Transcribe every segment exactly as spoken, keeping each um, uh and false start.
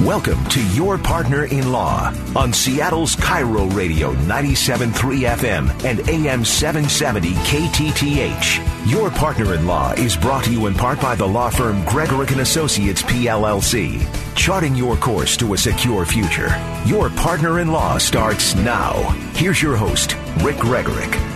Welcome to Your Partner in Law on Seattle's K I R O Radio ninety-seven point three F M and A M seven seventy K T T H. Your Partner in Law is brought to you in part by the law firm Gregorek and Associates, P L L C. Charting your course to a secure future. Your Partner in Law starts now. Here's your host, Rick Gregorek.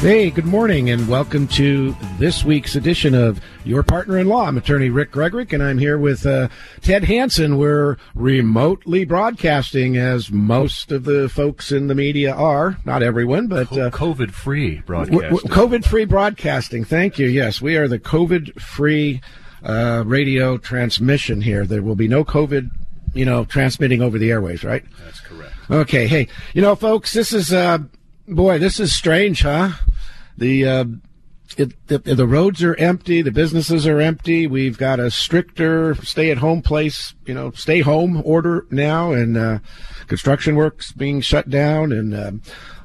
Hey, good morning, and welcome to this week's edition of Your Partner in Law. I'm attorney Rick Gregorek, and I'm here with uh, Ted Hansen. We're remotely broadcasting, as most of the folks in the media are. Not everyone, but... Uh, COVID-free broadcasting. W- w- COVID-free broadcasting. Thank you. Yes, we are the COVID-free uh, radio transmission here. There will be no COVID, you know, transmitting over the airwaves, right? That's correct. Okay. Hey, you know, folks, this is... Uh, Boy, this is strange, huh? The, uh, it, the the roads are empty. The businesses are empty. We've got a stricter stay-at-home place, you know, stay-home order now, and uh, construction work's being shut down, and uh,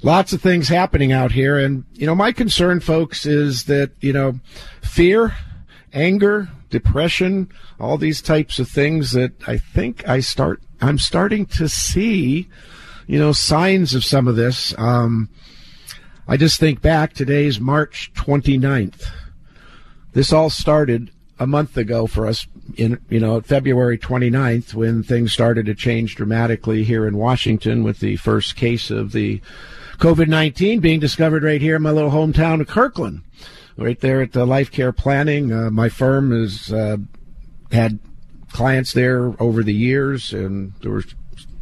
lots of things happening out here. And, you know, my concern, folks, is that, you know, fear, anger, depression, all these types of things that I think I start, I'm starting to see, you know, signs of some of this. Um, I just think back, today's March twenty-ninth. This all started a month ago for us in, you know, February twenty-ninth, when things started to change dramatically here in Washington with the first case of the COVID nineteen being discovered right here in my little hometown of Kirkland, right there at the Life Care Planning. Uh, my firm has uh, had clients there over the years, and there were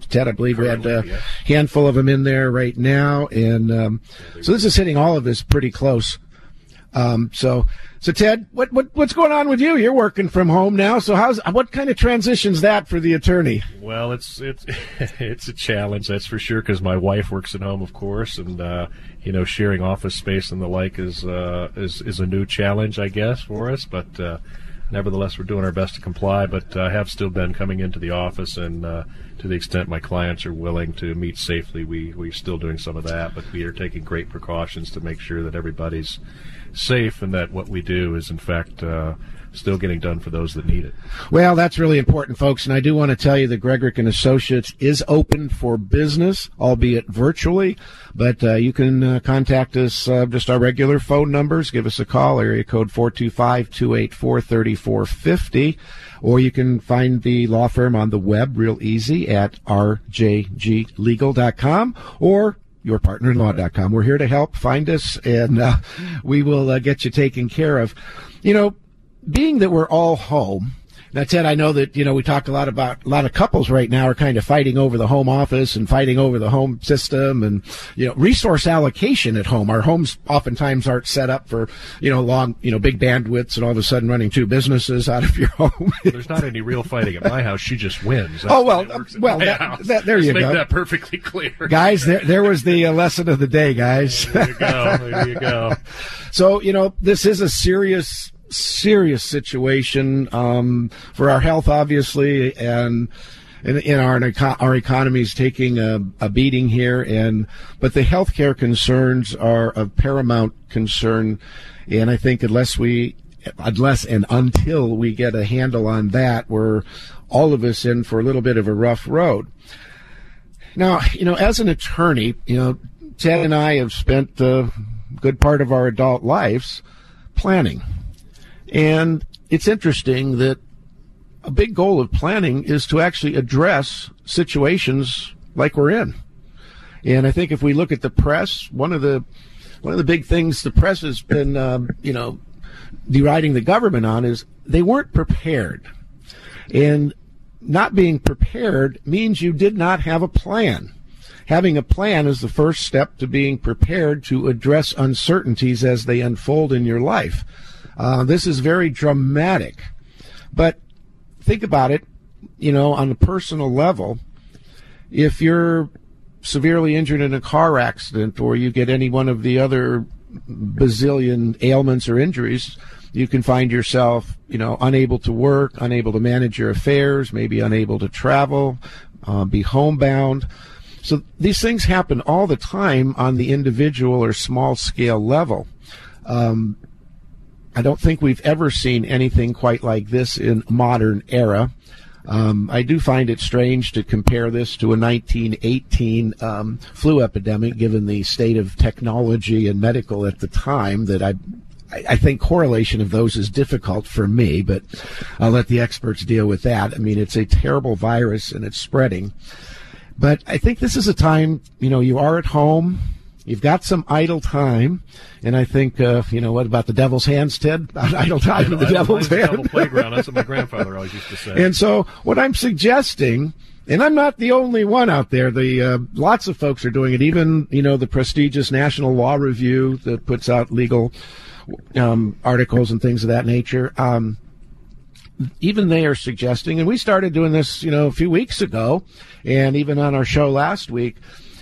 Ted, I believe we had a handful of them in there right now. And um, so this is hitting all of us pretty close. Um, so, so Ted, what, what what's going on with you? You're working from home now. So how's what kind of transition's that for the attorney? Well, it's it's it's a challenge, that's for sure, because my wife works at home, of course, and uh, you know, sharing office space and the like is uh, is is a new challenge, I guess, for us. But uh, nevertheless, we're doing our best to comply. But I uh, have still been coming into the office, and uh, to the extent my clients are willing to meet safely, we, we're still doing some of that. But we are taking great precautions to make sure that everybody's safe and that what we do is, in fact, uh, still getting done for those that need it. Well, that's really important, folks. And I do want to tell you that Gregorek and Associates is open for business, albeit virtually. But uh, you can uh, contact us, uh, just our regular phone numbers. Give us a call, area code four two five, two eight four, three four five zero. Or you can find the law firm on the web real easy at R J G legal dot com or your partner in law dot com. We're here to help. Find us, and uh, we will uh, get you taken care of. You know, being that we're all home, now, Ted, I know that, you know, we talk a lot about, a lot of couples right now are kind of fighting over the home office and fighting over the home system and, you know, resource allocation at home. Our homes oftentimes aren't set up for, you know, long, you know, big bandwidths and all of a sudden running two businesses out of your home. There's not any real fighting at my house. She just wins. That's oh, well, well, that, that, there Let's you go. Make that perfectly clear. Guys, there, there was the uh, lesson of the day, guys. There you go. There you go. So, you know, this is a serious serious situation um, for our health, obviously, and in, in our our economy is taking a, a beating here. And but the healthcare concerns are of paramount concern, and I think unless we, unless and until we get a handle on that, we're all of us in for a little bit of a rough road. Now, you know, as an attorney, you know, Ted and I have spent a good part of our adult lives planning. And it's interesting that a big goal of planning is to actually address situations like we're in. And I think if we look at the press, one of the one of the big things the press has been, um, you know, deriding the government on is they weren't prepared. And not being prepared means you did not have a plan. Having a plan is the first step to being prepared to address uncertainties as they unfold in your life. Uh, this is very dramatic, but think about it, you know, on a personal level, if you're severely injured in a car accident or you get any one of the other bazillion ailments or injuries, you can find yourself, you know, unable to work, unable to manage your affairs, maybe unable to travel, uh, be homebound. So these things happen all the time on the individual or small scale level. Um, I don't think we've ever seen anything quite like this in modern era. Um, I do find it strange to compare this to a nineteen eighteen um, flu epidemic, given the state of technology and medical at the time, that I I think correlation of those is difficult for me, but I'll let the experts deal with that. I mean, it's a terrible virus and it's spreading. But I think this is a time, you know, you are at home, you've got some idle time, and I think, uh, you know, what about the devil's hands, Ted? Idle time in the devil's hand. The devil playground. That's what my grandfather always used to say. And so what I'm suggesting, and I'm not the only one out there, the uh, lots of folks are doing it, even, you know, the prestigious National Law Review that puts out legal um, articles and things of that nature. Um, even they are suggesting, and we started doing this, you know, a few weeks ago, and even on our show last week,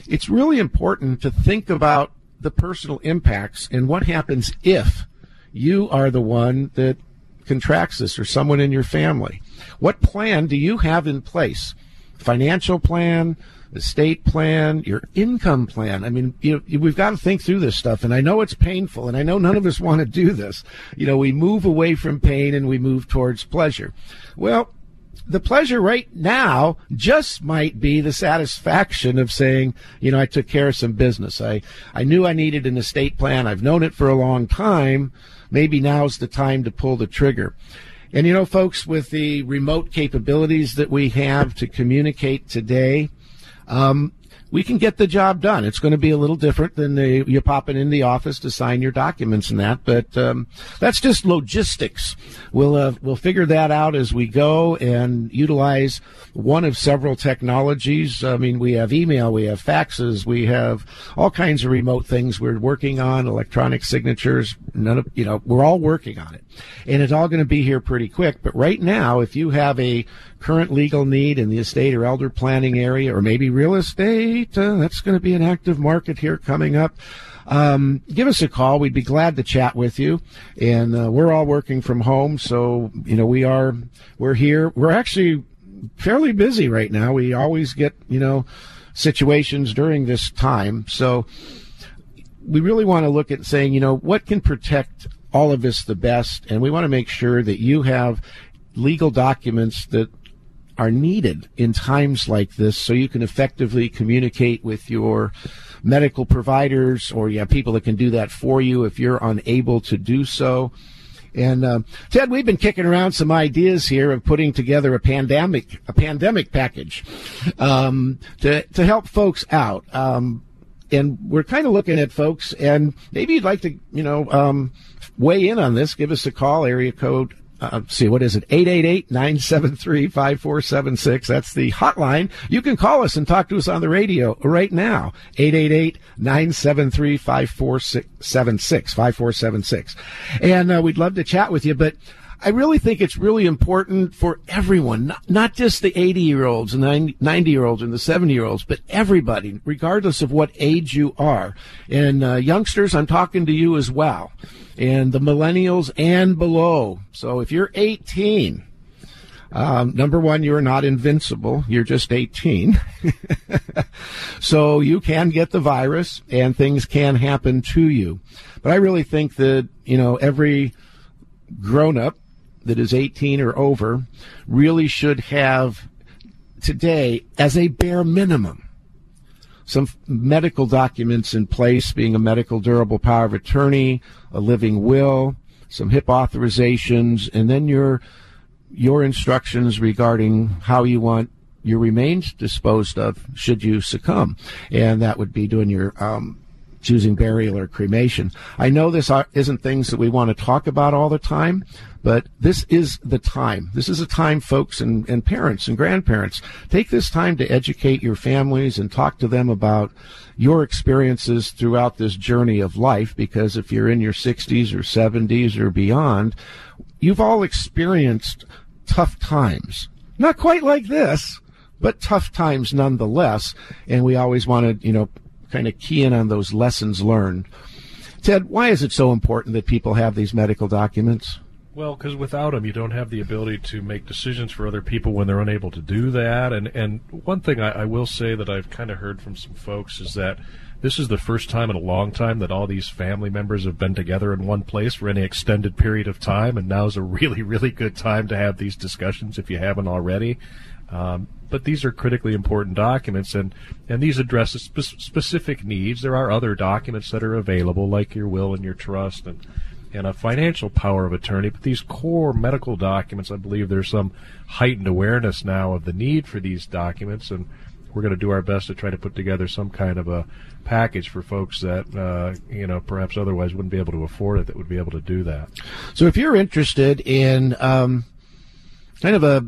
it's really important to think about the personal impacts and what happens if you are the one that contracts this or someone in your family. What plan do you have in place? Financial plan, estate plan, your income plan. I mean, you know, we've got to think through this stuff, and I know it's painful, and I know none of us want to do this. You know, we move away from pain and we move towards pleasure. Well, the pleasure right now just might be the satisfaction of saying, you know, I took care of some business. I, I knew I needed an estate plan. I've known it for a long time. Maybe now's the time to pull the trigger. And, you know, folks, with the remote capabilities that we have to communicate today, um, we can get the job done. It's going to be a little different than the, you're popping in the office to sign your documents and that, but um, that's just logistics. We'll uh, we'll figure that out as we go and utilize one of several technologies. I mean, we have email, we have faxes, we have all kinds of remote things we're working on, electronic signatures. None of you know, we're all working on it, and it's all going to be here pretty quick. But right now, if you have a current legal need in the estate or elder planning area, or maybe real estate. Uh, that's going to be an active market here coming up. Um, give us a call. We'd be glad to chat with you. And uh, we're all working from home, so you know we are. We're here. We're actually fairly busy right now. We always get you know situations during this time, so we really want to look at saying you know what can protect all of us the best, and we want to make sure that you have legal documents that are needed in times like this so you can effectively communicate with your medical providers, or you have people that can do that for you if you're unable to do so. And uh, Ted, we've been kicking around some ideas here of putting together a pandemic a pandemic package um, to, to help folks out. Um, and we're kind of looking at folks, and maybe you'd like to you know um, weigh in on this. Give us a call, area code Uh, see, what is it? eight eight eight, nine seven three, five four seven six. That's the hotline. You can call us and talk to us on the radio right now. eight eight eight, nine seven three, five four seven six, five four seven six. And uh, we'd love to chat with you, but I really think it's really important for everyone, not, not just the eighty-year-olds and ninety-year-olds and the seventy-year-olds, but everybody, regardless of what age you are. And uh, youngsters, I'm talking to you as well, and the millennials and below. So if you're eighteen, um, number one, you're not invincible. You're just eighteen. So you can get the virus, and things can happen to you. But I really think that, you know, every grown-up that is eighteen or over really should have today, as a bare minimum, some medical documents in place, being a medical durable power of attorney, a living will, some HIPAA authorizations, and then your your instructions regarding how you want your remains disposed of should you succumb. And that would be doing your um choosing burial or cremation. I know this isn't things that we want to talk about all the time, but this is the time. This is a time, folks, and, and parents and grandparents, take this time to educate your families and talk to them about your experiences throughout this journey of life, because if you're in your sixties or seventies or beyond, you've all experienced tough times. Not quite like this, but tough times nonetheless. And we always want to, you know, kind of key in on those lessons learned. Ted, why is it so important that people have these medical documents? Well, because without them, you don't have the ability to make decisions for other people when they're unable to do that. And and one thing I, I will say that I've kind of heard from some folks is that this is the first time in a long time that all these family members have been together in one place for any extended period of time, and now's a really, really good time to have these discussions if you haven't already. Um, but these are critically important documents, and, and these address spe- specific needs. There are other documents that are available, like your will and your trust and and a financial power of attorney, but these core medical documents, I believe there's some heightened awareness now of the need for these documents, and we're going to do our best to try to put together some kind of a package for folks that, uh, you know, perhaps otherwise wouldn't be able to afford it, that would be able to do that. So if you're interested in um, kind of a,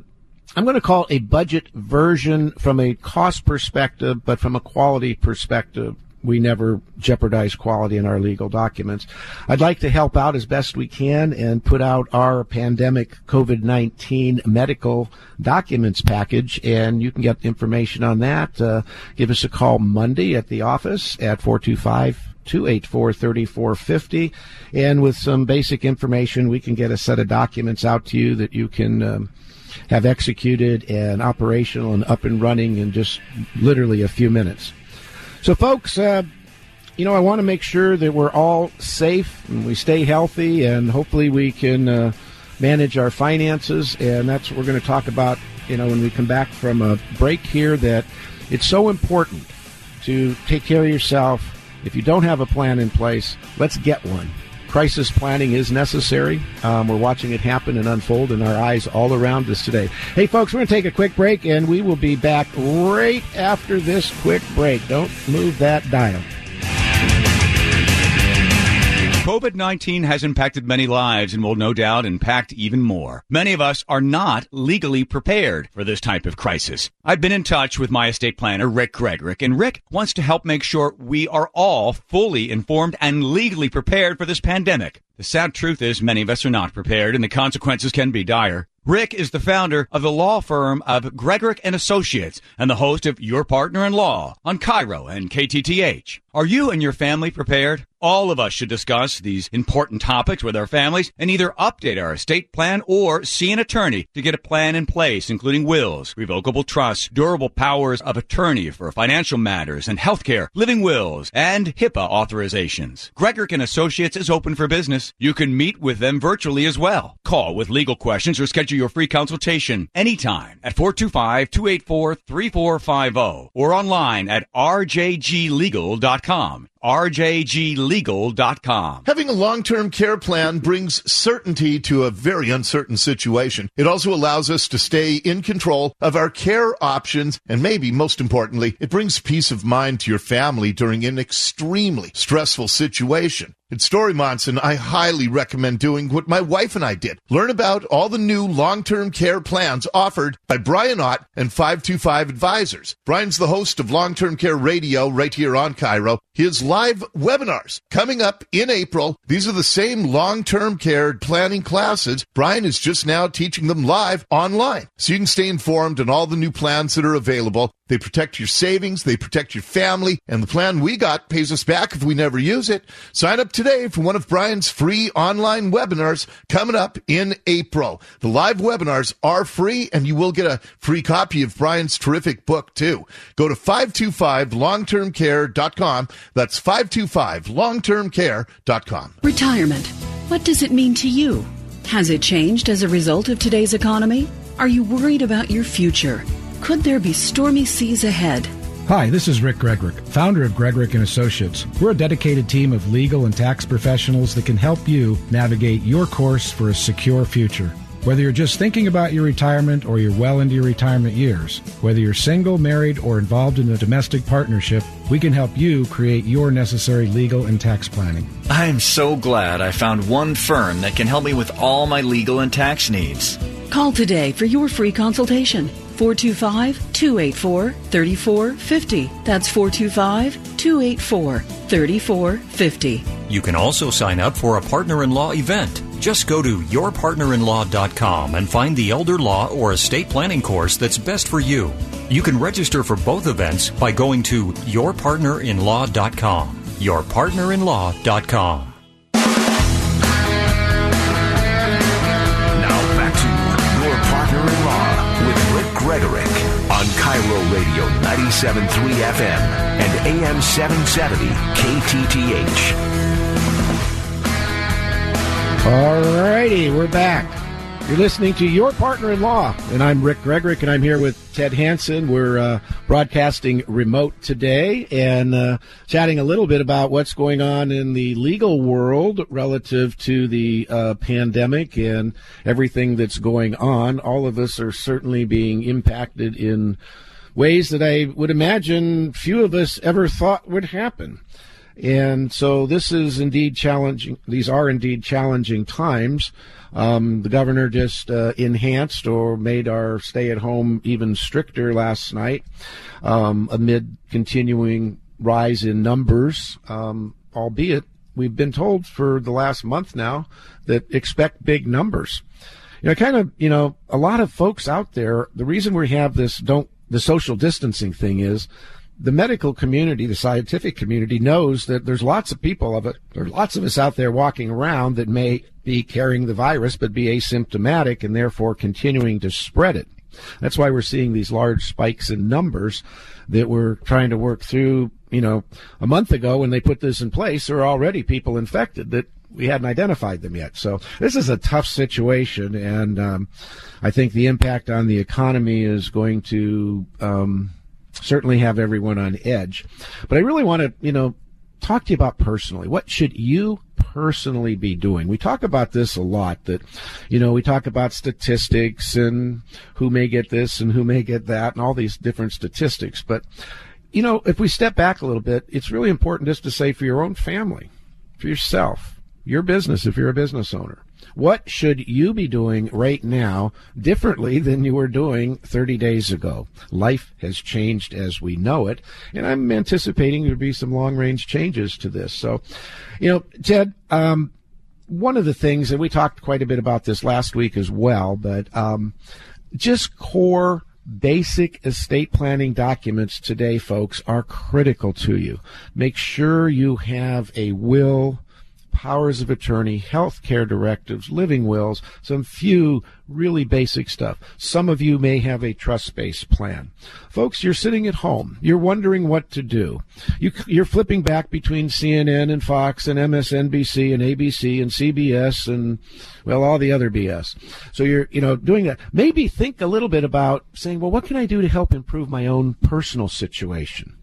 I'm going to call it a budget version from a cost perspective, but from a quality perspective, we never jeopardize quality in our legal documents. I'd like to help out as best we can and put out our pandemic COVID nineteen medical documents package, and you can get information on that. Uh, give us a call Monday at the office at four two five, two eight four, three four five zero, and with some basic information, we can get a set of documents out to you that you can um, have executed and operational and up and running in just literally a few minutes. So, folks, uh, you know, I want to make sure that we're all safe and we stay healthy, and hopefully we can uh, manage our finances. And that's what we're going to talk about, you know, when we come back from a break here, that it's so important to take care of yourself. If you don't have a plan in place, let's get one. Crisis planning is necessary. Um, we're watching it happen and unfold in our eyes all around us today. Hey, folks, we're going to take a quick break, and we will be back right after this quick break. Don't move that dial. COVID nineteen has impacted many lives and will no doubt impact even more. Many of us are not legally prepared for this type of crisis. I've been in touch with my estate planner, Rick Gregorek, and Rick wants to help make sure we are all fully informed and legally prepared for this pandemic. The sad truth is many of us are not prepared, and the consequences can be dire. Rick is the founder of the law firm of Gregorek and Associates and the host of Your Partner in Law on KIRO and K T T H. Are you and your family prepared? All of us should discuss these important topics with our families and either update our estate plan or see an attorney to get a plan in place, including wills, revocable trusts, durable powers of attorney for financial matters and healthcare, living wills, and HIPAA authorizations. Gregorek and Associates is open for business. You can meet with them virtually as well. Call with legal questions or schedule your free consultation anytime at four two five, two eight four, three four five zero or online at R J G legal dot com. R J G legal dot com. Having a long-term care plan brings certainty to a very uncertain situation. It also allows us to stay in control of our care options, and maybe most importantly, it brings peace of mind to your family during an extremely stressful situation. At Story Monson, I highly recommend doing what my wife and I did. Learn about all the new long-term care plans offered by Brian Ott and five two five Advisors. Brian's the host of Long-Term Care Radio right here on KIRO. His live webinars coming up in April. These are the same long-term care planning classes. Brian is just now teaching them live online, so you can stay informed on all the new plans that are available. They protect your savings, they protect your family, and the plan we got pays us back if we never use it. Sign up today for one of Brian's free online webinars coming up in April. The live webinars are free, and you will get a free copy of Brian's terrific book, too. Go to five two five long term care dot com. That's five two five long term care dot com. Retirement. What does it mean to you? Has it changed as a result of today's economy? Are you worried about your future? Could there be stormy seas ahead? Hi, this is Rick Gregorek, founder of Gregorek and Associates. We're a dedicated team of legal and tax professionals that can help you navigate your course for a secure future. Whether you're just thinking about your retirement or you're well into your retirement years, whether you're single, married, or involved in a domestic partnership, we can help you create your necessary legal and tax planning. I'm so glad I found one firm that can help me with all my legal and tax needs. Call today for your free consultation. four two five, two eight four, three four five zero. That's four two five, two eight four, three four five zero. You can also sign up for a partner-in-law event. Just go to your partner in law dot com and find the elder law or estate planning course that's best for you. You can register for both events by going to your partner in law dot com. your partner in law dot com. Gregorek on KIRO Radio ninety-seven point three F M and A M seven seventy K T T H. All righty, we're back. You're listening to Your Partner in Law, and I'm Rick Gregorek, and I'm here with Ted Hansen. We're uh, broadcasting remote today and uh, chatting a little bit about what's going on in the legal world relative to the uh, pandemic and everything that's going on. All of us are certainly being impacted in ways that I would imagine few of us ever thought would happen. And so this is indeed challenging. These are indeed challenging times. Um, the governor just uh, enhanced or made our stay-at-home even stricter last night um, amid continuing rise in numbers, um, albeit we've been told for the last month now that expect big numbers. You know, kind of, you know, a lot of folks out there, the reason we have this don't the social distancing thing is the medical community, the scientific community knows that there's lots of people of it. There are lots of us out there walking around that may be carrying the virus, but be asymptomatic and therefore continuing to spread it. That's why we're seeing these large spikes in numbers that we're trying to work through. You know, a month ago when they put this in place, there were already people infected that we hadn't identified them yet. So this is a tough situation. And, um, I think the impact on the economy is going to, um, certainly have everyone on edge. But I really want to, you know, talk to you about personally. What should you personally be doing? We talk about this a lot, that, you know, we talk about statistics and who may get this and who may get that and all these different statistics. But, you know, if we step back a little bit, it's really important just to say for your own family, for yourself, your business, if you're a business owner, what should you be doing right now differently than you were doing thirty days ago? Life has changed as we know it, and I'm anticipating there will be some long-range changes to this. So, you know, Ted, um, one of the things, and we talked quite a bit about this last week as well, but um, just core basic estate planning documents today, folks, are critical to you. Make sure you have a will, powers of attorney, health care directives, living wills, some few really basic stuff. Some of you may have a trust-based plan. Folks, you're sitting at home. You're wondering what to do. You, you're flipping back between C N N and Fox and M S N B C and A B C and C B S and, well, all the other B S. So you're, you know, doing that. Maybe think a little bit about saying, well, what can I do to help improve my own personal situation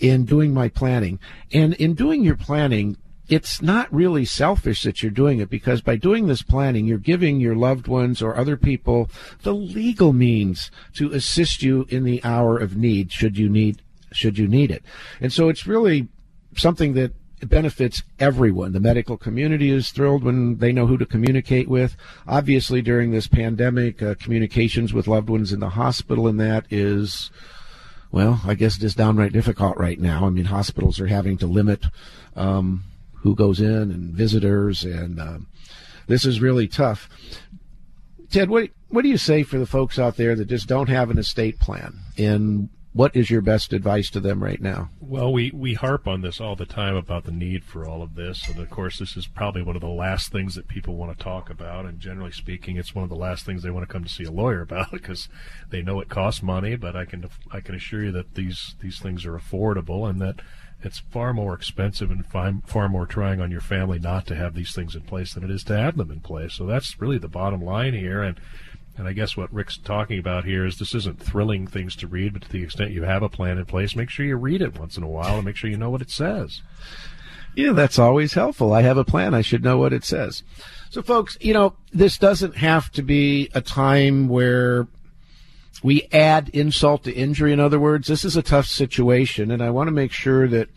in doing my planning? And in doing your planning, it's not really selfish that you're doing it, because by doing this planning, you're giving your loved ones or other people the legal means to assist you in the hour of need, should you need, should you need it. And so it's really something that benefits everyone. The medical community is thrilled when they know who to communicate with. Obviously, during this pandemic, uh, communications with loved ones in the hospital and that is, well, I guess just downright difficult right now. I mean, hospitals are having to limit, um, who goes in and visitors, and um, this is really tough. Ted, what what do you say for the folks out there that just don't have an estate plan, and what is your best advice to them right now? Well, we, we harp on this all the time about the need for all of this, and of course this is probably one of the last things that people want to talk about, and generally speaking it's one of the last things they want to come to see a lawyer about because they know it costs money, but I can I can assure you that these, these things are affordable and that it's far more expensive and far more trying on your family not to have these things in place than it is to have them in place. So that's really the bottom line here. And and I guess what Rick's talking about here is this isn't thrilling things to read, but to the extent you have a plan in place, make sure you read it once in a while and make sure you know what it says. Yeah, that's always helpful. I have a plan. I should know what it says. So, folks, you know, this doesn't have to be a time where we add insult to injury. In other words, this is a tough situation, and I want to make sure that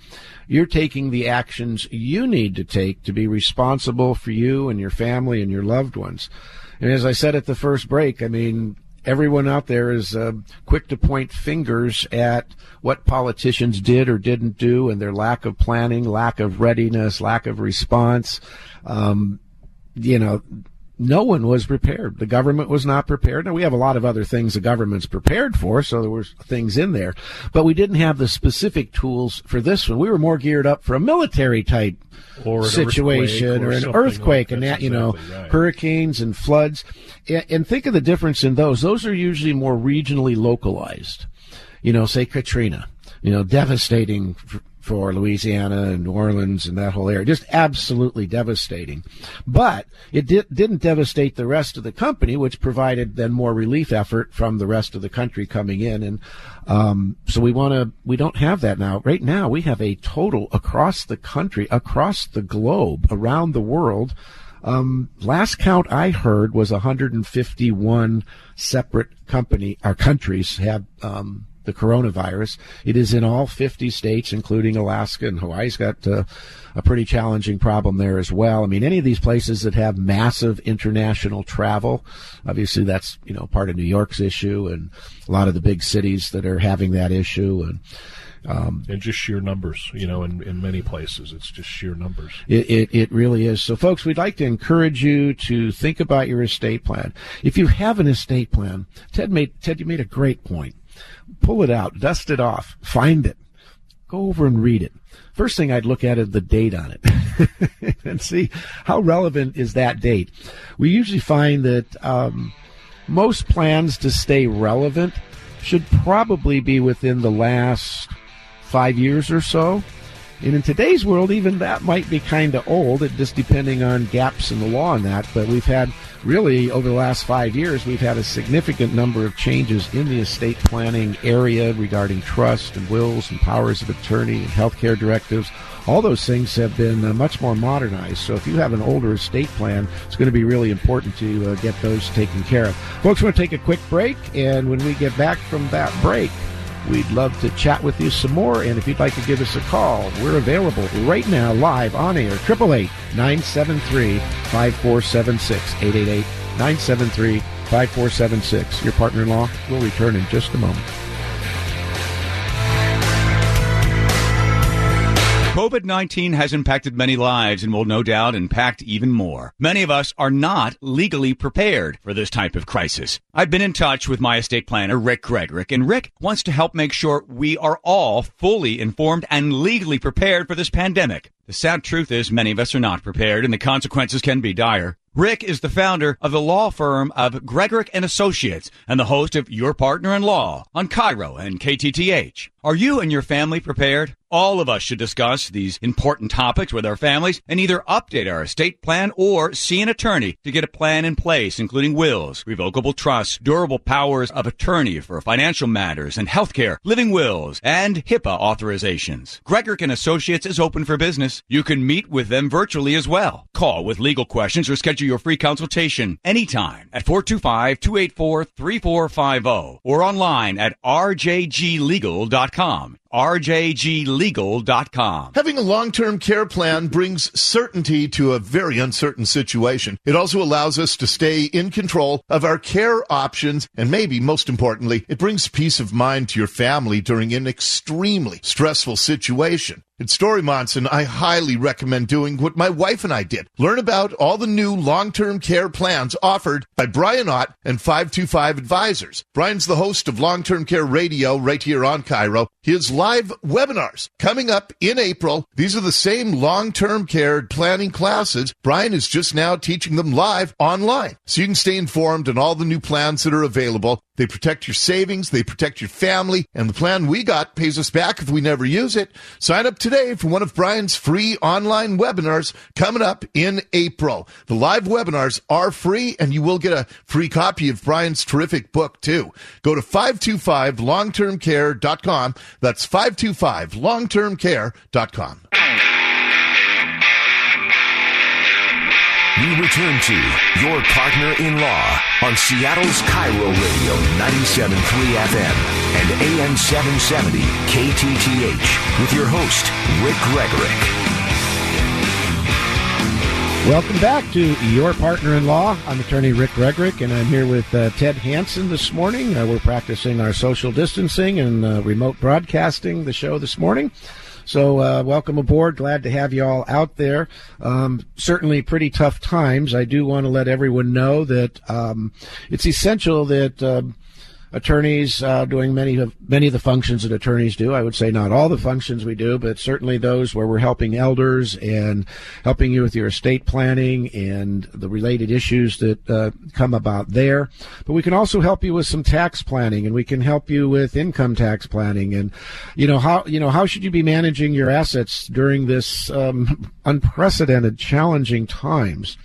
you're taking the actions you need to take to be responsible for you and your family and your loved ones. And as I said at the first break, I mean, everyone out there is uh, quick to point fingers at what politicians did or didn't do and their lack of planning, lack of readiness, lack of response. Um, you know, no one was prepared. The government was not prepared. Now, we have a lot of other things the government's prepared for, so there were things in there. But we didn't have the specific tools for this one. We were more geared up for a military-type or situation or an earthquake, and that, you know, hurricanes and floods. And think of the difference in those. Those are usually more regionally localized. You know, say Katrina, you know, devastating for Louisiana and New Orleans and that whole area, just absolutely devastating. But it di- didn't devastate the rest of the company, which provided then more relief effort from the rest of the country coming in. And um, so we want to, we don't have that now. Right now, we have a total across the country, across the globe, around the world. Um, last count I heard was one hundred fifty-one separate company, our countries have, um, the coronavirus. It is in all fifty states, including Alaska, and Hawaii's got uh, a pretty challenging problem there as well. I mean, any of these places that have massive international travel, obviously that's, you know, part of New York's issue, and a lot of the big cities that are having that issue, and um, and just sheer numbers, you know, in, in many places, it's just sheer numbers. It, it it really is. So, folks, we'd like to encourage you to think about your estate plan. If you have an estate plan, Ted made Ted, you made a great point. Pull it out, dust it off, find it, go over and read it. First thing I'd look at is the date on it and see how relevant is that date. We usually find that um, most plans to stay relevant should probably be within the last five years or so. And in today's world, even that might be kind of old, just depending on gaps in the law and that. But we've had, really, over the last five years, we've had a significant number of changes in the estate planning area regarding trust and wills and powers of attorney and health care directives. All those things have been uh, much more modernized. So if you have an older estate plan, it's going to be really important to uh, get those taken care of. Folks, we're going to take a quick break. And when we get back from that break, we'd love to chat with you some more, and if you'd like to give us a call, we're available right now, live, on air, eight eight eight, nine seven three, five four seven six, eight eight eight, nine seven three, five four seven six. Your Partner in Law will return in just a moment. COVID nineteen has impacted many lives and will no doubt impact even more. Many of us are not legally prepared for this type of crisis. I've been in touch with my estate planner, Rick Gregorek, and Rick wants to help make sure we are all fully informed and legally prepared for this pandemic. The sad truth is many of us are not prepared, and the consequences can be dire. Rick is the founder of the law firm of Gregorek and Associates and the host of Your Partner in Law on KIRO and K T T H. Are you and your family prepared? All of us should discuss these important topics with our families and either update our estate plan or see an attorney to get a plan in place, including wills, revocable trusts, durable powers of attorney for financial matters and health care, living wills, and HIPAA authorizations. Gregorek and Associates is open for business. You can meet with them virtually as well. Call with legal questions or schedule your free consultation anytime at four two five, two eight four, three four five zero or online at R J G legal dot com. R J G legal dot com. Having a long-term care plan brings certainty to a very uncertain situation. It also allows us to stay in control of our care options, and maybe most importantly, it brings peace of mind to your family during an extremely stressful situation. At Story Monson, I highly recommend doing what my wife and I did. Learn about all the new long-term care plans offered by Brian Ott and five two five Advisors. Brian's the host of Long-Term Care Radio right here on KIRO. His live webinars coming up in April. These are the same long-term care planning classes. Brian is just now teaching them live online, so you can stay informed on all the new plans that are available. They protect your savings, they protect your family, and the plan we got pays us back if we never use it. Sign up today for one of Brian's free online webinars coming up in April. The live webinars are free, and you will get a free copy of Brian's terrific book, too. Go to five two five long term care dot com. That's five two five long term care dot com. We return to Your Partner in Law on Seattle's KIRO Radio ninety-seven point three F M and A M seven seventy K T T H with your host, Rick Gregorek. Welcome back to Your Partner in Law. I'm attorney Rick Gregorek, and I'm here with uh, Ted Hansen this morning. Uh, we're practicing our social distancing and uh, remote broadcasting the show this morning. So uh, welcome aboard. Glad to have you all out there. Um, certainly pretty tough times. I do want to let everyone know that um, it's essential that um, attorneys uh, doing many of many of the functions that attorneys do. I would say not all the functions we do, but certainly those where we're helping elders and helping you with your estate planning and the related issues that uh, come about there. But we can also help you with some tax planning, and we can help you with income tax planning. And you know how you know how should you be managing your assets during this um, unprecedented, challenging times.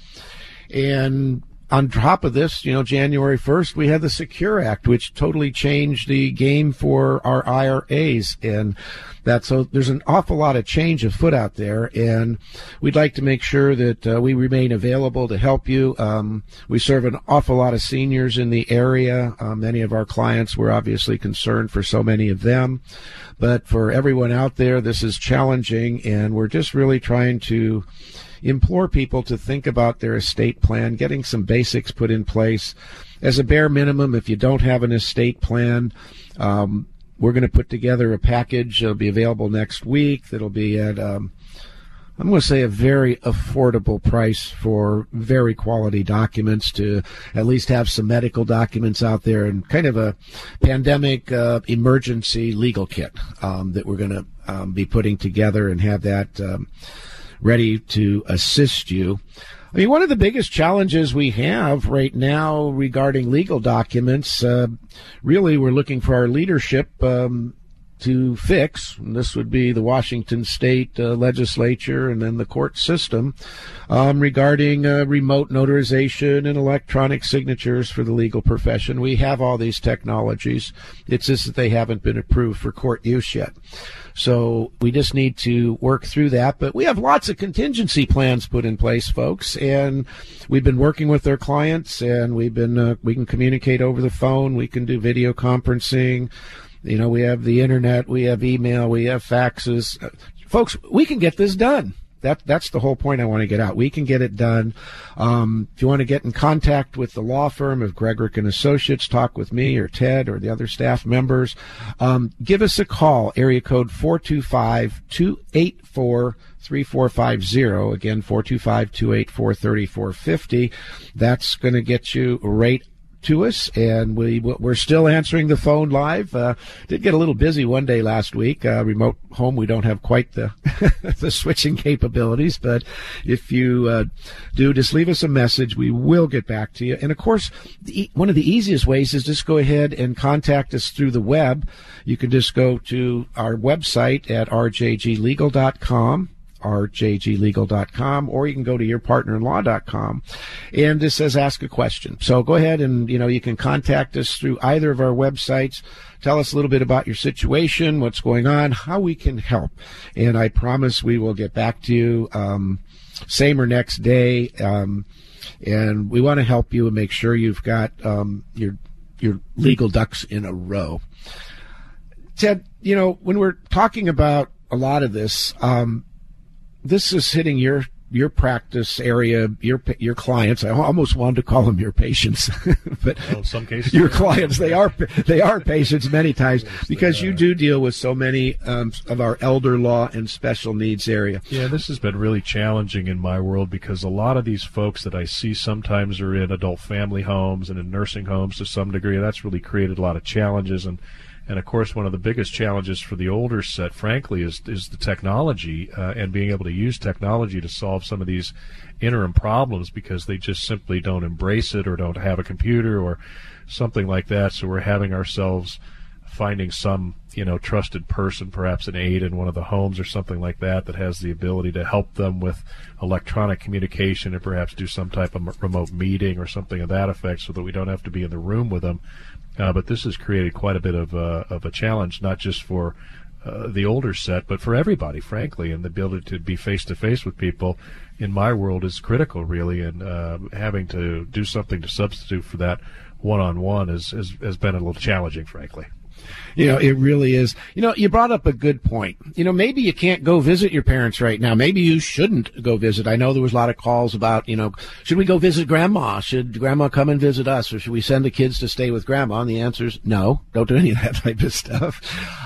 And on top of this, you know, January first, we had the SECURE Act, which totally changed the game for our I R As. And that, so there's an awful lot of change afoot out there. And we'd like to make sure that uh, we remain available to help you. Um, we serve an awful lot of seniors in the area. Um, many of our clients, we're obviously concerned for so many of them. But for everyone out there, this is challenging. And we're just really trying to implore people to think about their estate plan, getting some basics put in place. As a bare minimum, if you don't have an estate plan, um, we're going to put together a package. It'll be available next week. That'll be at, um, I'm going to say, a very affordable price for very quality documents, to at least have some medical documents out there, and kind of a pandemic uh, emergency legal kit um, that we're going to um, be putting together and have that um, ready to assist you. I mean, one of the biggest challenges we have right now regarding legal documents, uh, really we're looking for our leadership um, to fix. And this would be the Washington State uh, legislature and then the court system um, regarding uh, remote notarization and electronic signatures for the legal profession. We have all these technologies. It's just that they haven't been approved for court use yet. So we just need to work through that. But we have lots of contingency plans put in place, folks, and we've been working with our clients, and we've been uh, we can communicate over the phone. We can do video conferencing. You know, we have the internet, we have email, we have faxes. Folks, we can get this done. That, that's the whole point I want to get out. We can get it done. Um, if you want to get in contact with the law firm of Gregorek and Associates, talk with me or Ted or the other staff members. Um, give us a call, area code four two five, two eight four, three four five zero. Again, four two five, two eight four, three four five zero. That's going to get you right to us, and we we're still answering the phone live. Uh, did get a little busy one day last week. Uh, remote home, we don't have quite the the switching capabilities, but if you uh, do, just leave us a message. We will get back to you. And of course, the, one of the easiest ways is just go ahead and contact us through the web. You can just go to our website at R J G legal dot com. R J G legal dot com, or you can go to your partner in law dot com, and this says ask a question. So go ahead and, you know, you can contact us through either of our websites. Tell us a little bit about your situation, what's going on, how we can help. And I promise we will get back to you um, same or next day. Um, and we want to help you and make sure you've got um, your your legal ducks in a row. Ted, you know, when we're talking about a lot of this, um, this is hitting your your practice area, your your clients. I almost wanted to call them your patients, but well, in some cases, your yeah. clients. They are they are patients many times, yes, because you do deal with so many um, of our elder law and special needs area. Yeah, this has been really challenging in my world, because a lot of these folks that I see sometimes are in adult family homes and in nursing homes to some degree. And that's really created a lot of challenges. And And, of course, one of the biggest challenges for the older set, frankly, is is the technology uh, and being able to use technology to solve some of these interim problems, because they just simply don't embrace it or don't have a computer or something like that. So we're having ourselves finding some, you know, trusted person, perhaps an aide in one of the homes or something like that, that has the ability to help them with electronic communication and perhaps do some type of remote meeting or something of that effect, so that we don't have to be in the room with them. Uh, but this has created quite a bit of uh, of a challenge, not just for uh, the older set, but for everybody, frankly. And the ability to be face-to-face with people in my world is critical, really. And uh, having to do something to substitute for that one-on-one is, is, has been a little challenging, frankly. You know, it really is. You know, you brought up a good point. You know, maybe you can't go visit your parents right now. Maybe you shouldn't go visit. I know there was a lot of calls about, you know, should we go visit grandma? Should grandma come and visit us? Or should we send the kids to stay with grandma? And the answer is no. Don't do any of that type of stuff.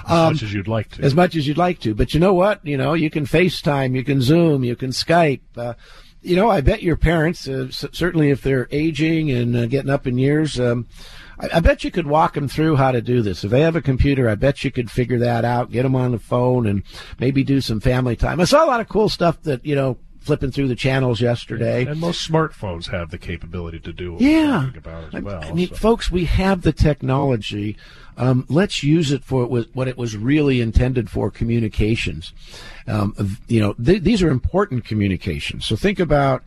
As um, much as you'd like to. As much as you'd like to. But you know what? You know, you can FaceTime, you can Zoom, you can Skype. Uh, you know, I bet your parents, uh, s- certainly if they're aging and uh, getting up in years, um, I bet you could walk them through how to do this. If they have a computer, I bet you could figure that out, get them on the phone, and maybe do some family time. I saw a lot of cool stuff that, you know, flipping through the channels yesterday. And most smartphones have the capability to do what yeah. we're talking about as well. I mean, so. Folks, we have the technology. Um, let's use it for what it was really intended for, communications. Um, you know, th- these are important communications. So think about,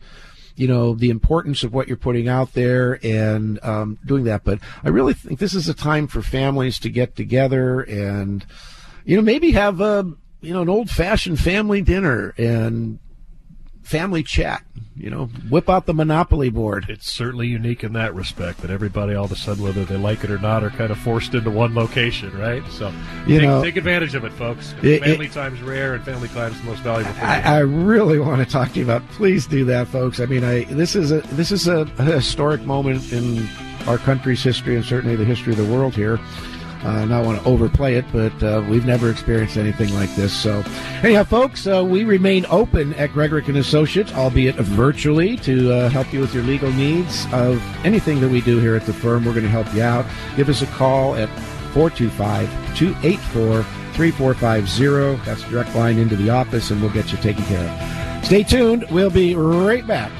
you know, the importance of what you're putting out there and um, doing that. But I really think this is a time for families to get together and, you know, maybe have a, you know, an old-fashioned family dinner and family chat. You know, whip out the Monopoly board. It's certainly unique in that respect that everybody all of a sudden, whether they like it or not, are kind of forced into one location, right? So you take, know, take advantage of it, folks. It, family it, time's rare, and family time's the most valuable thing. I, I really want to talk to you about. Please do that, folks. I mean, I this is a this is a, a historic moment in our country's history, and certainly the history of the world here. Uh, and I want to overplay it, but uh, we've never experienced anything like this. So, anyhow, folks, uh, we remain open at Gregorek and Associates, albeit virtually, to uh, help you with your legal needs of anything that we do here at the firm. We're going to help you out. Give us a call at four two five, two eight four, three four five zero. That's a direct line into the office, and we'll get you taken care of. Stay tuned. We'll be right back.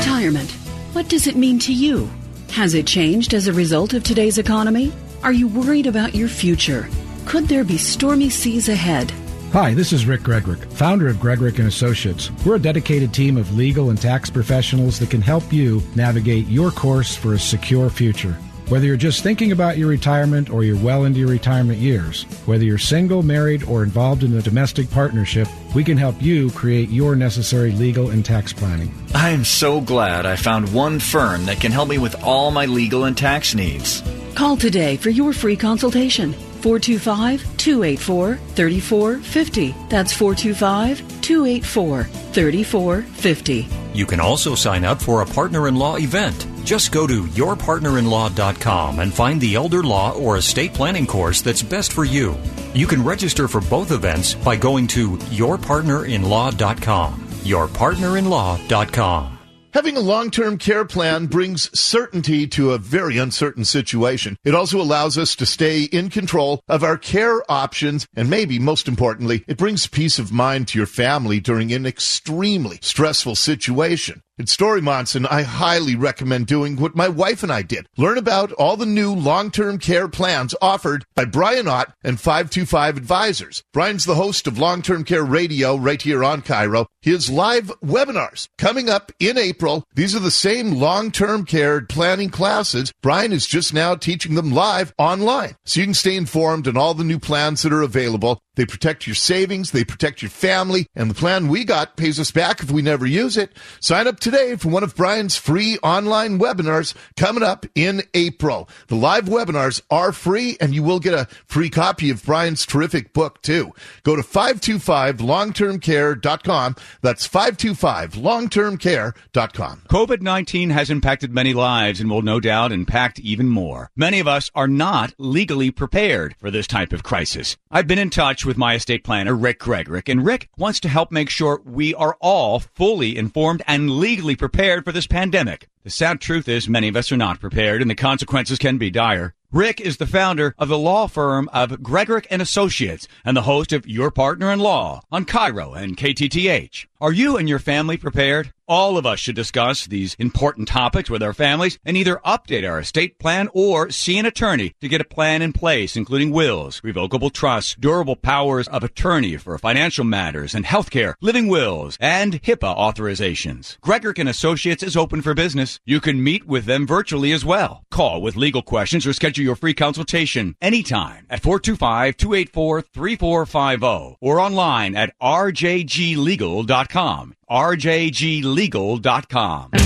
Retirement. What does it mean to you? Has it changed as a result of today's economy? Are you worried about your future? Could there be stormy seas ahead? Hi, this is Rick Gregorek, founder of Gregorek and Associates. We're a dedicated team of legal and tax professionals that can help you navigate your course for a secure future. Whether you're just thinking about your retirement or you're well into your retirement years, whether you're single, married, or involved in a domestic partnership, we can help you create your necessary legal and tax planning. I am so glad I found one firm that can help me with all my legal and tax needs. Call today for your free consultation. four two five, two eight four, three four five zero. That's four two five, two eight four, three four five zero. You can also sign up for a Partner in Law event. Just go to your partner in law dot com and find the elder law or estate planning course that's best for you. You can register for both events by going to your partner in law dot com. your partner in law dot com. Having a long-term care plan brings certainty to a very uncertain situation. It also allows us to stay in control of our care options, and maybe most importantly, it brings peace of mind to your family during an extremely stressful situation. At Story Monson, I highly recommend doing what my wife and I did. Learn about all the new long-term care plans offered by Brian Ott and five two five Advisors. Brian's the host of Long-Term Care Radio right here on KIRO. His live webinars coming up in April. These are the same long-term care planning classes. Brian is just now teaching them live online, so you can stay informed on all the new plans that are available. They protect your savings, they protect your family, and the plan we got pays us back if we never use it. Sign up today for one of Brian's free online webinars coming up in April. The live webinars are free, and you will get a free copy of Brian's terrific book, too. Go to five two five long term care dot com. That's five two five long term care dot com. COVID nineteen has impacted many lives and will no doubt impact even more. Many of us are not legally prepared for this type of crisis. I've been in touch with my estate planner, Rick Gregorek, and Rick wants to help make sure we are all fully informed and legally prepared for this pandemic. The sad truth is many of us are not prepared, and the consequences can be dire. Rick is the founder of the law firm of Gregorek and Associates and the host of Your Partner in Law on KIRO and K T T H. Are you and your family prepared? All of us should discuss these important topics with our families and either update our estate plan or see an attorney to get a plan in place, including wills, revocable trusts, durable powers of attorney for financial matters and health care, living wills, and HIPAA authorizations. Gregorek and Associates is open for business. You can meet with them virtually as well. Call with legal questions or schedule your free consultation anytime at four two five, two eight four, three four five zero or online at R J G legal dot com. R J G legal dot com. Now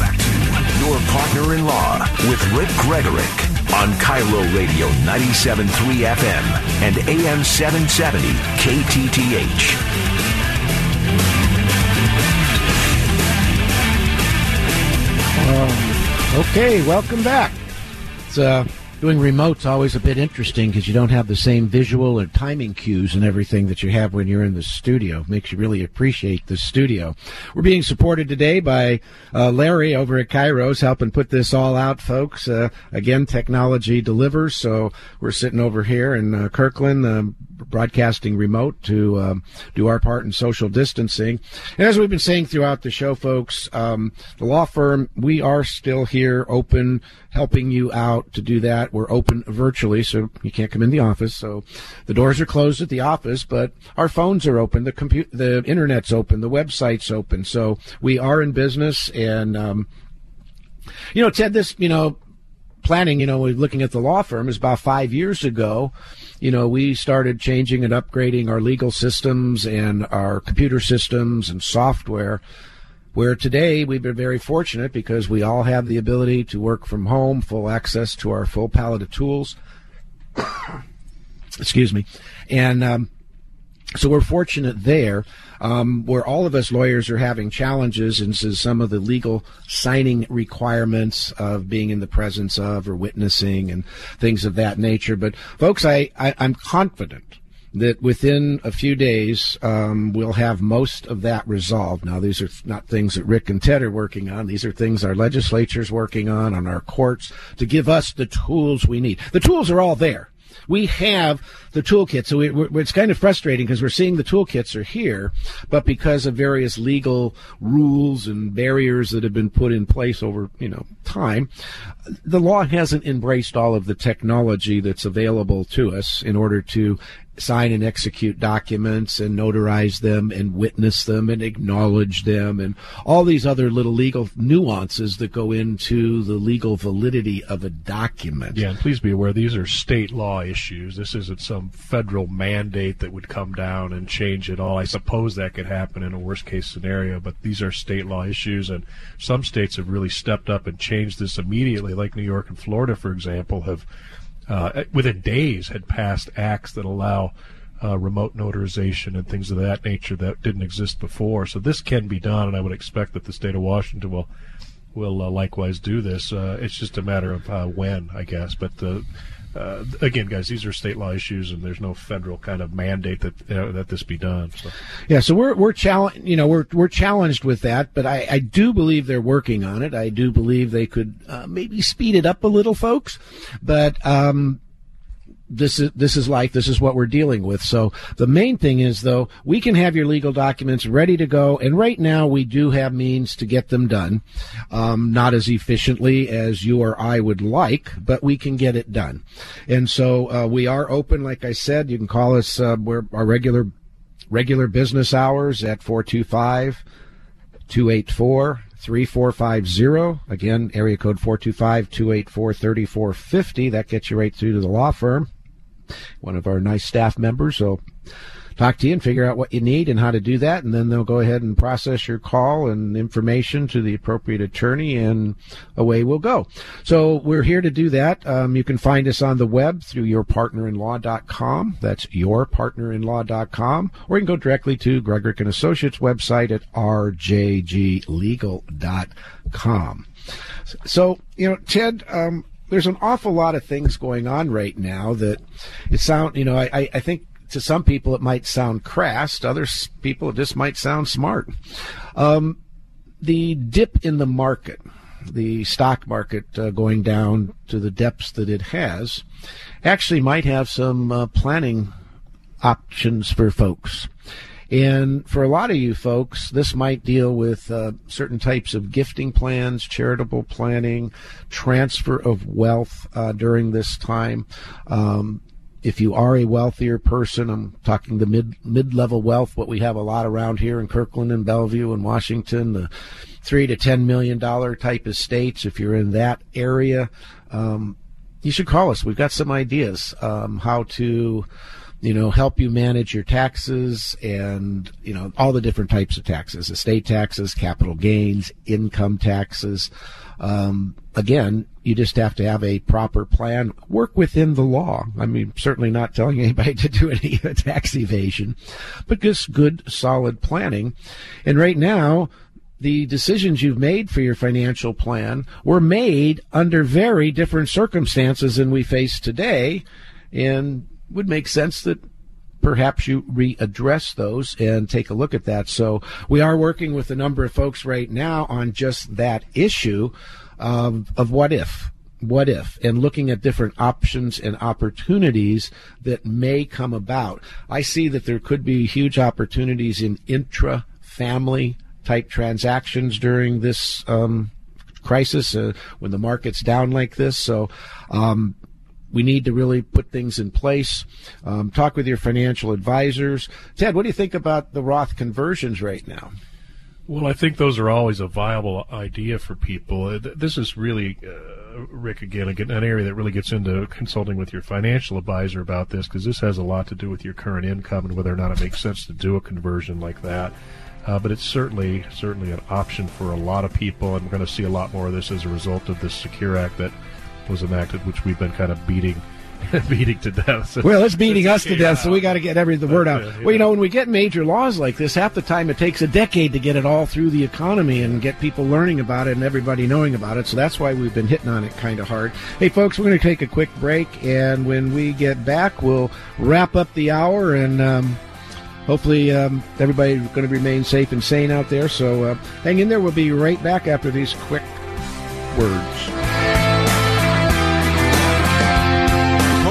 back to Your Partner in Law with Rick Gregorek on KIRO Radio ninety-seven point three F M and A M seven seventy K T T H. Um, okay, welcome back. It's, uh, doing remote's always a bit interesting because you don't have the same visual and timing cues and everything that you have when you're in the studio. It makes you really appreciate the studio. We're being supported today by uh, Larry over at KIRO's, helping put this all out, folks. Uh, again, technology delivers, so we're sitting over here in uh, Kirkland, um, broadcasting remote to um, do our part in social distancing. And as we've been saying throughout the show, folks, um, the law firm, we are still here, open, helping you out to do that. We're open virtually, so you can't come in the office. So the doors are closed at the office, but our phones are open, the compu- the internet's open, the website's open. So we are in business. And, um, you know, Ted, this, you know, planning, you know, we're looking at the law firm is about five years ago. You know, we started changing and upgrading our legal systems and our computer systems and software, where today we've been very fortunate because we all have the ability to work from home, full access to our full palette of tools. Excuse me. And um, so we're fortunate there, um, where all of us lawyers are having challenges in some of the legal signing requirements of being in the presence of or witnessing and things of that nature. But, folks, I, I, I'm confident that within a few days, um, we'll have most of that resolved. Now, these are not things that Rick and Ted are working on. These are things our legislature's working on, on our courts, to give us the tools we need. The tools are all there. We have the toolkit. So we, we're, it's kind of frustrating because we're seeing the toolkits are here, but because of various legal rules and barriers that have been put in place over, you know, time, the law hasn't embraced all of the technology that's available to us in order to sign and execute documents and notarize them and witness them and acknowledge them and all these other little legal nuances that go into the legal validity of a document. Yeah, and please be aware, these are state law issues. This isn't some federal mandate that would come down and change it all. I suppose that could happen in a worst-case scenario, but these are state law issues, and some states have really stepped up and changed this immediately, like New York and Florida, for example, have Uh, within days had passed acts that allow uh, remote notarization and things of that nature that didn't exist before. So this can be done, and I would expect that the state of Washington will will uh, likewise do this. Uh, it's just a matter of uh, when, I guess. But uh, uh, again, guys, these are state law issues, and there's no federal kind of mandate that you know, that this be done. So. Yeah, so we're we're challenged. You know, we're we're challenged with that, but I, I do believe they're working on it. I do believe they could uh, maybe speed it up a little, folks. But um, this is this is life. This is what we're dealing with. So the main thing is, though, we can have your legal documents ready to go. And right now we do have means to get them done, um, not as efficiently as you or I would like, but we can get it done. And so uh, we are open. Like I said, you can call us. Uh, we're our regular regular business hours at four two five, two eight four, three four five zero. Again, area code four two five, two eight four, three four five zero. That gets you right through to the law firm. One of our nice staff members will talk to you and figure out what you need and how to do that, and then they'll go ahead and process your call and information to the appropriate attorney, and away we'll go. So we're here to do that. Um, you can find us on the web through your partner in law dot com. That's your partner in law dot com. Or you can go directly to Gregorek and Associates website at R J G legal dot com. So, you know, Ted, um, there's an awful lot of things going on right now that it sound, you know, I, I think to some people it might sound crass. To other people it just might sound smart. Um, the dip in the market, the stock market uh, going down to the depths that it has, actually might have some uh, planning options for folks. And for a lot of you folks, this might deal with uh, certain types of gifting plans, charitable planning, transfer of wealth uh, during this time. Um, if you are a wealthier person, I'm talking the mid, mid-level wealth, what we have a lot around here in Kirkland and Bellevue and Washington, the three to ten million dollars type estates. If you're in that area, um, you should call us. We've got some ideas um, how to you know, help you manage your taxes and, you know, all the different types of taxes, estate taxes, capital gains, income taxes. Um, again, you just have to have a proper plan. Work within the law. I mean, certainly not telling anybody to do any tax evasion, but just good, solid planning. And right now, the decisions you've made for your financial plan were made under very different circumstances than we face today, and would make sense that perhaps you readdress those and take a look at that. So we are working with a number of folks right now on just that issue of, of what if, what if, and looking at different options and opportunities that may come about. I see that there could be huge opportunities in intra-family type transactions during this um, crisis uh, when the market's down like this. So um, we need to really put things in place. Um, talk with your financial advisors. Ted, what do you think about the Roth conversions right now? Well, I think those are always a viable idea for people. This is really, uh, Rick, again, again, an area that really gets into consulting with your financial advisor about this, because this has a lot to do with your current income and whether or not it makes sense to do a conversion like that. Uh, but it's certainly certainly an option for a lot of people, and we're going to see a lot more of this as a result of the SECURE Act that was enacted, which we've been kind of beating beating to death. So, well, it's beating it's us to death, out. So we got to get every the word but, out. Uh, well, know. you know, when we get major laws like this, half the time it takes a decade to get it all through the economy and get people learning about it and everybody knowing about it. So that's why we've been hitting on it kind of hard. Hey, folks, we're going to take a quick break, and when we get back, we'll wrap up the hour, and um, hopefully um, everybody's going to remain safe and sane out there. So uh, hang in there. We'll be right back after these quick words.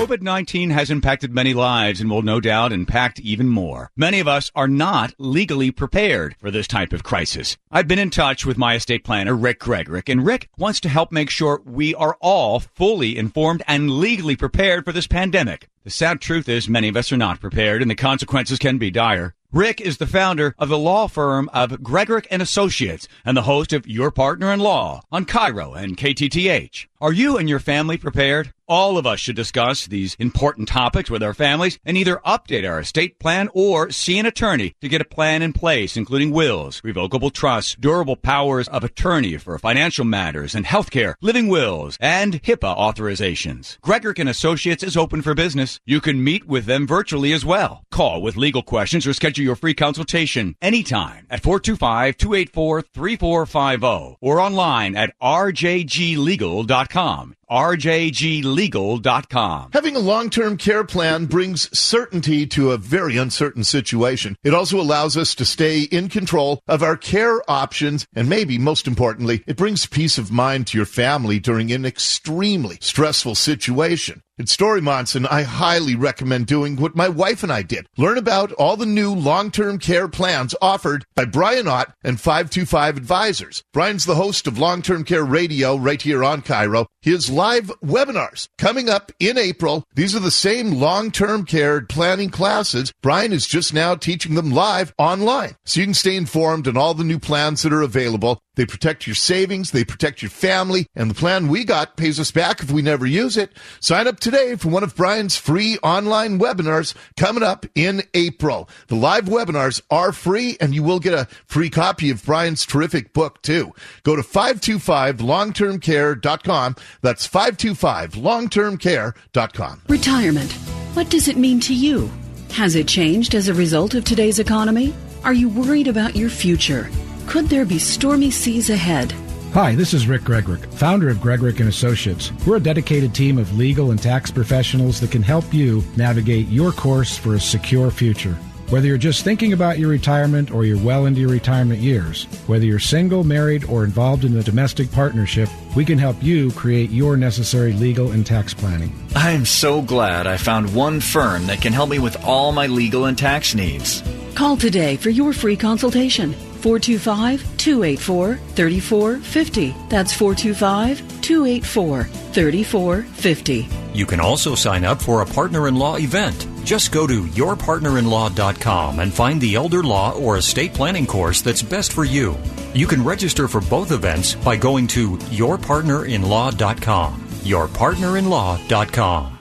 COVID nineteen has impacted many lives and will no doubt impact even more. Many of us are not legally prepared for this type of crisis. I've been in touch with my estate planner, Rick Gregorek, and Rick wants to help make sure we are all fully informed and legally prepared for this pandemic. The sad truth is many of us are not prepared, and the consequences can be dire. Rick is the founder of the law firm of Gregorek and Associates and the host of Your Partner in Law on KIRO and K T T H. Are you and your family prepared? All of us should discuss these important topics with our families and either update our estate plan or see an attorney to get a plan in place, including wills, revocable trusts, durable powers of attorney for financial matters and healthcare, living wills, and HIPAA authorizations. Gregorek and Associates is open for business. You can meet with them virtually as well. Call with legal questions or schedule your free consultation anytime at four two five, two eight four, three four five zero or online at R J G legal dot com. R J G legal dot com. Having a long-term care plan brings certainty to a very uncertain situation. It also allows us to stay in control of our care options, and maybe most importantly, it brings peace of mind to your family during an extremely stressful situation. At Story Monson, I highly recommend doing what my wife and I did. Learn about all the new long-term care plans offered by Brian Ott and five two five Advisors. Brian's the host of Long-Term Care Radio right here on KIRO. His live webinars coming up in April. These are the same long-term care planning classes. Brian is just now teaching them live online, so you can stay informed on all the new plans that are available. They protect your savings, they protect your family, and the plan we got pays us back if we never use it. Sign up today for one of Brian's free online webinars coming up in April. The live webinars are free, and you will get a free copy of Brian's terrific book, too. Go to five two five long term care dot com. That's five two five long term care dot com. Retirement. What does it mean to you? Has it changed as a result of today's economy? Are you worried about your future? Could there be stormy seas ahead? Hi, this is Rick Gregorek, founder of Gregorek and Associates. We're a dedicated team of legal and tax professionals that can help you navigate your course for a secure future. Whether you're just thinking about your retirement or you're well into your retirement years, whether you're single, married, or involved in a domestic partnership, we can help you create your necessary legal and tax planning. I am so glad I found one firm that can help me with all my legal and tax needs. Call today for your free consultation. four two five, two eight four, three four five zero. That's four two five, two eight four, three four five zero. You can also sign up for a partner-in-law event. Just go to your partner in law dot com and find the elder law or estate planning course that's best for you. You can register for both events by going to your partner in law dot com. your partner in law dot com.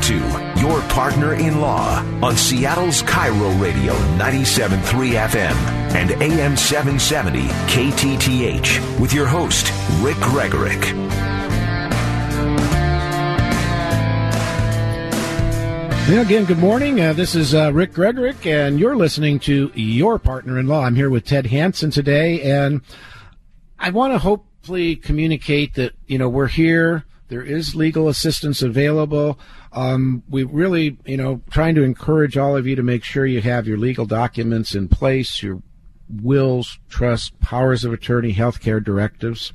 Listen to Your Partner in Law on Seattle's KIRO Radio ninety-seven point three F M and A M seven seventy K T T H with your host, Rick Gregorek. Well, again, good morning. Uh, this is uh, Rick Gregorek, and you're listening to Your Partner in Law. I'm here with Ted Hansen today, and I want to hopefully communicate that, you know, we're here. There is legal assistance available. Um, we really, you know, trying to encourage all of you to make sure you have your legal documents in place, your wills, trusts, powers of attorney, healthcare directives.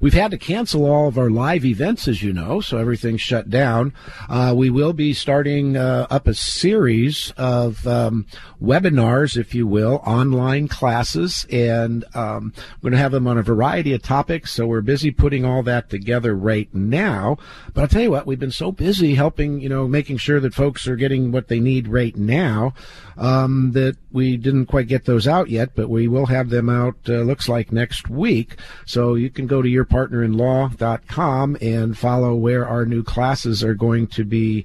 We've had to cancel all of our live events, as you know, so everything's shut down. Uh, we will be starting uh, up a series of um, webinars, if you will, online classes, and um, we're going to have them on a variety of topics, so we're busy putting all that together right now. But I'll tell you what, we've been so busy helping, you know, making sure that folks are getting what they need right now um, that we didn't quite get those out yet, but we will have them out, uh, looks like next week. So you can go to your partner in law dot com and follow where our new classes are going to be,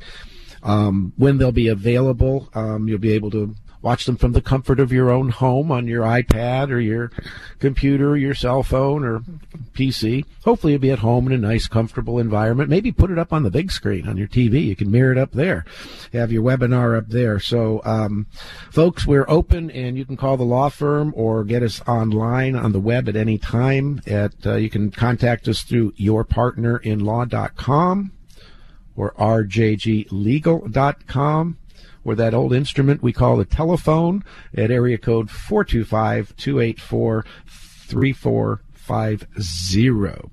um, when they'll be available. Um, you'll be able to watch them from the comfort of your own home on your iPad or your computer, or your cell phone or P C. Hopefully you'll be at home in a nice, comfortable environment. Maybe put it up on the big screen on your T V. You can mirror it up there. Have your webinar up there. So, um, folks, we're open, and you can call the law firm or get us online on the web at any time. At uh, you can contact us through your partner in law dot com or R J G legal dot com. Or that old instrument we call the telephone at area code four two five, two eight four, three four five zero.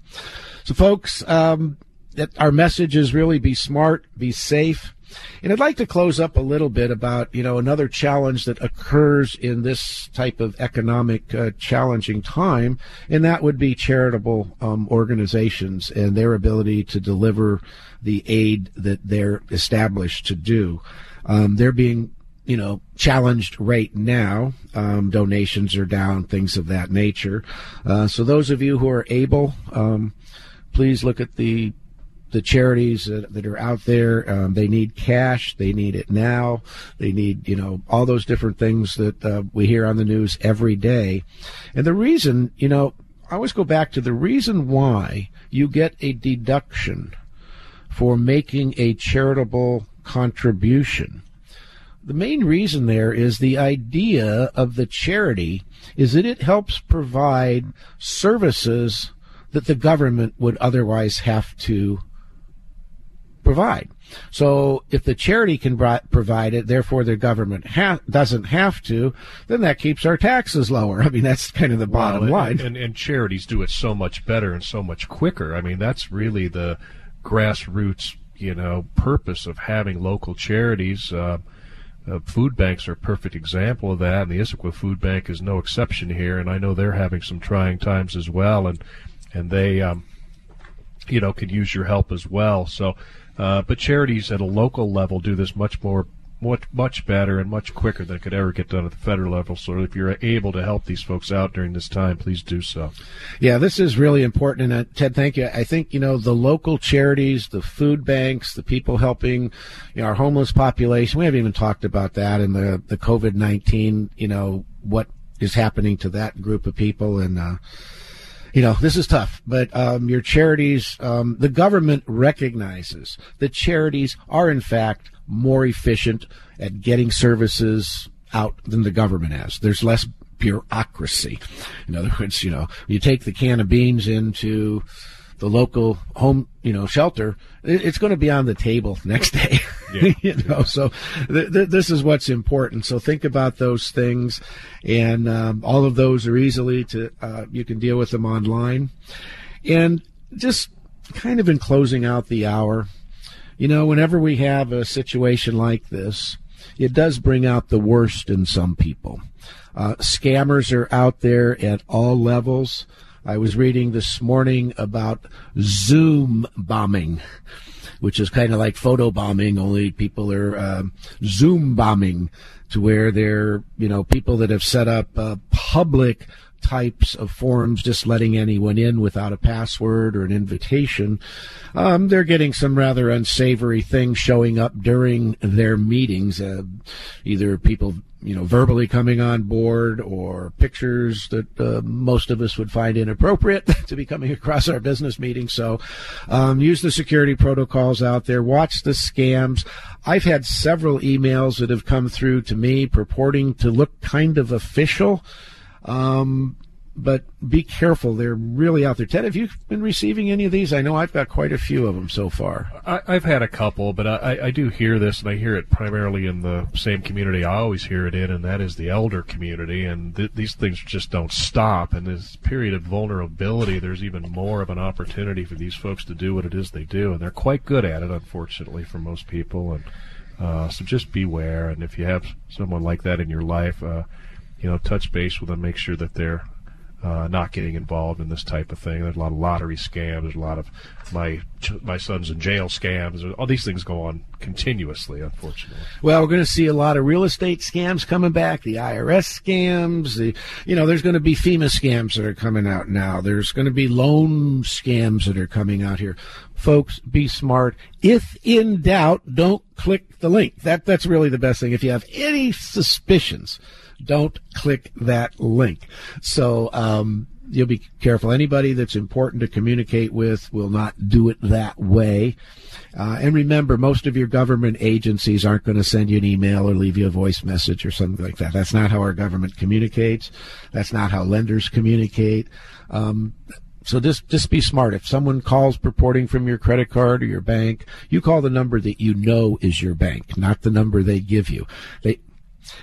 So, folks, um, that our message is really be smart, be safe. And I'd like to close up a little bit about, you know, another challenge that occurs in this type of economic uh, challenging time, and that would be charitable um, organizations and their ability to deliver the aid that they're established to do. Um, they're being, you know, challenged right now. Um, donations are down, things of that nature. Uh, so those of you who are able, um, please look at the the charities that, that are out there. Um, they need cash. They need it now. They need, you know, all those different things that uh, we hear on the news every day. And the reason, you know, I always go back to the reason why you get a deduction for making a charitable contribution. The main reason there is the idea of the charity is that it helps provide services that the government would otherwise have to provide. So if the charity can provide it, therefore the government ha- doesn't have to, then that keeps our taxes lower. I mean, that's kind of the bottom well, and, line. And, and charities do it so much better and so much quicker. I mean, that's really the grassroots, you know, purpose of having local charities. Uh, uh, food banks are a perfect example of that, and the Issaquah Food Bank is no exception here, and I know they're having some trying times as well, and and they, um, you know, could use your help as well. So, uh, but charities at a local level do this much more, much, much better and much quicker than it could ever get done at the federal level. So if you're able to help these folks out during this time, please do so. Yeah, this is really important. And uh, Ted, thank you. I think, you know, the local charities, the food banks, the people helping, you know, our homeless population, we haven't even talked about that, and the, the COVID nineteen, you know, what is happening to that group of people. And, uh, you know, this is tough, but um, your charities, um, the government recognizes that charities are, in fact, more efficient at getting services out than the government has. There's less bureaucracy. In other words, you know, you take the can of beans into the local home, you know, shelter, it's going to be on the table next day. Yeah. you know, yeah. So th- th- this is what's important. So think about those things, and um, all of those are easily to, uh, you can deal with them online. And just kind of in closing out the hour, you know, whenever we have a situation like this, it does bring out the worst in some people. Uh, scammers are out there at all levels. I was reading this morning about Zoom bombing, which is kind of like photo bombing, only people are uh, Zoom bombing, to where they're, you know, people that have set up uh, public types of forums, just letting anyone in without a password or an invitation. Um, they're getting some rather unsavory things showing up during their meetings, uh, either people, you know, verbally coming on board, or pictures that uh, most of us would find inappropriate to be coming across our business meetings. So um, use the security protocols out there. Watch the scams. I've had several emails that have come through to me purporting to look kind of official, um, but be careful. They're really out there. Ted, have you been receiving any of these? I know I've got quite a few of them so far. I, I've had a couple, but I, I do hear this, and I hear it primarily in the same community I always hear it in, and that is the elder community. And th- these things just don't stop. And this period of vulnerability, there's even more of an opportunity for these folks to do what it is they do, and they're quite good at it, unfortunately, for most people. And uh, so just beware. And if you have someone like that in your life, uh, you know, touch base with them, make sure that they're Uh, not getting involved in this type of thing. There's a lot of lottery scams. There's a lot of my my son's in jail scams. All these things go on continuously, unfortunately. Well, we're going to see a lot of real estate scams coming back, the I R S scams. The, you know, there's going to be FEMA scams that are coming out now. There's going to be loan scams that are coming out here. Folks, be smart. If in doubt, don't click the link. That that's really the best thing. If you have any suspicions, don't click that link. So um, you'll be careful. Anybody that's important to communicate with will not do it that way. Uh, and remember, most of your government agencies aren't going to send you an email or leave you a voice message or something like that. That's not how our government communicates. That's not how lenders communicate. Um, so just, just be smart. If someone calls purporting from your credit card or your bank, you call the number that you know is your bank, not the number they give you. They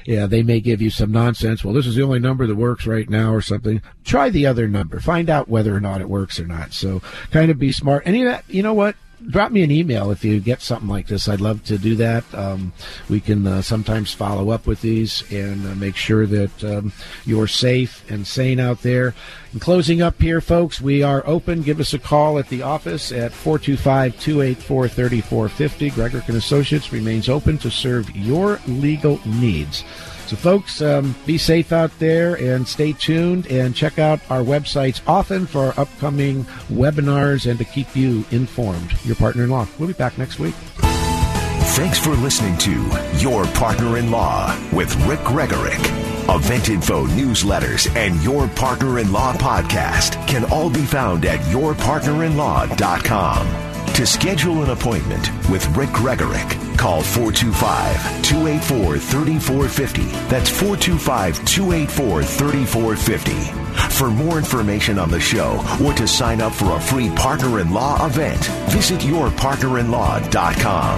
Yeah, they may give you some nonsense. Well, this is the only number that works right now or something. Try the other number. Find out whether or not it works or not. So kind of be smart. And you know, you know what? Drop me an email if you get something like this. I'd love to do that. Um, we can uh, sometimes follow up with these and uh, make sure that um, you're safe and sane out there. And closing up here, folks, we are open. Give us a call at the office at four two five, two eight four, three four five zero. Gregorek and Associates remains open to serve your legal needs. So, folks, um, be safe out there and stay tuned and check out our websites often for our upcoming webinars and to keep you informed. Your Partner in Law. We'll be back next week. Thanks for listening to Your Partner in Law with Rick Gregorek. Eventinfo newsletters and Your Partner in Law podcast can all be found at your partner in law dot com. To schedule an appointment with Rick Gregorek, call four two five, two eight four, three four five zero. That's four two five, two eight four, three four five zero. For more information on the show or to sign up for a free Partner in Law event, visit your partner in law dot com.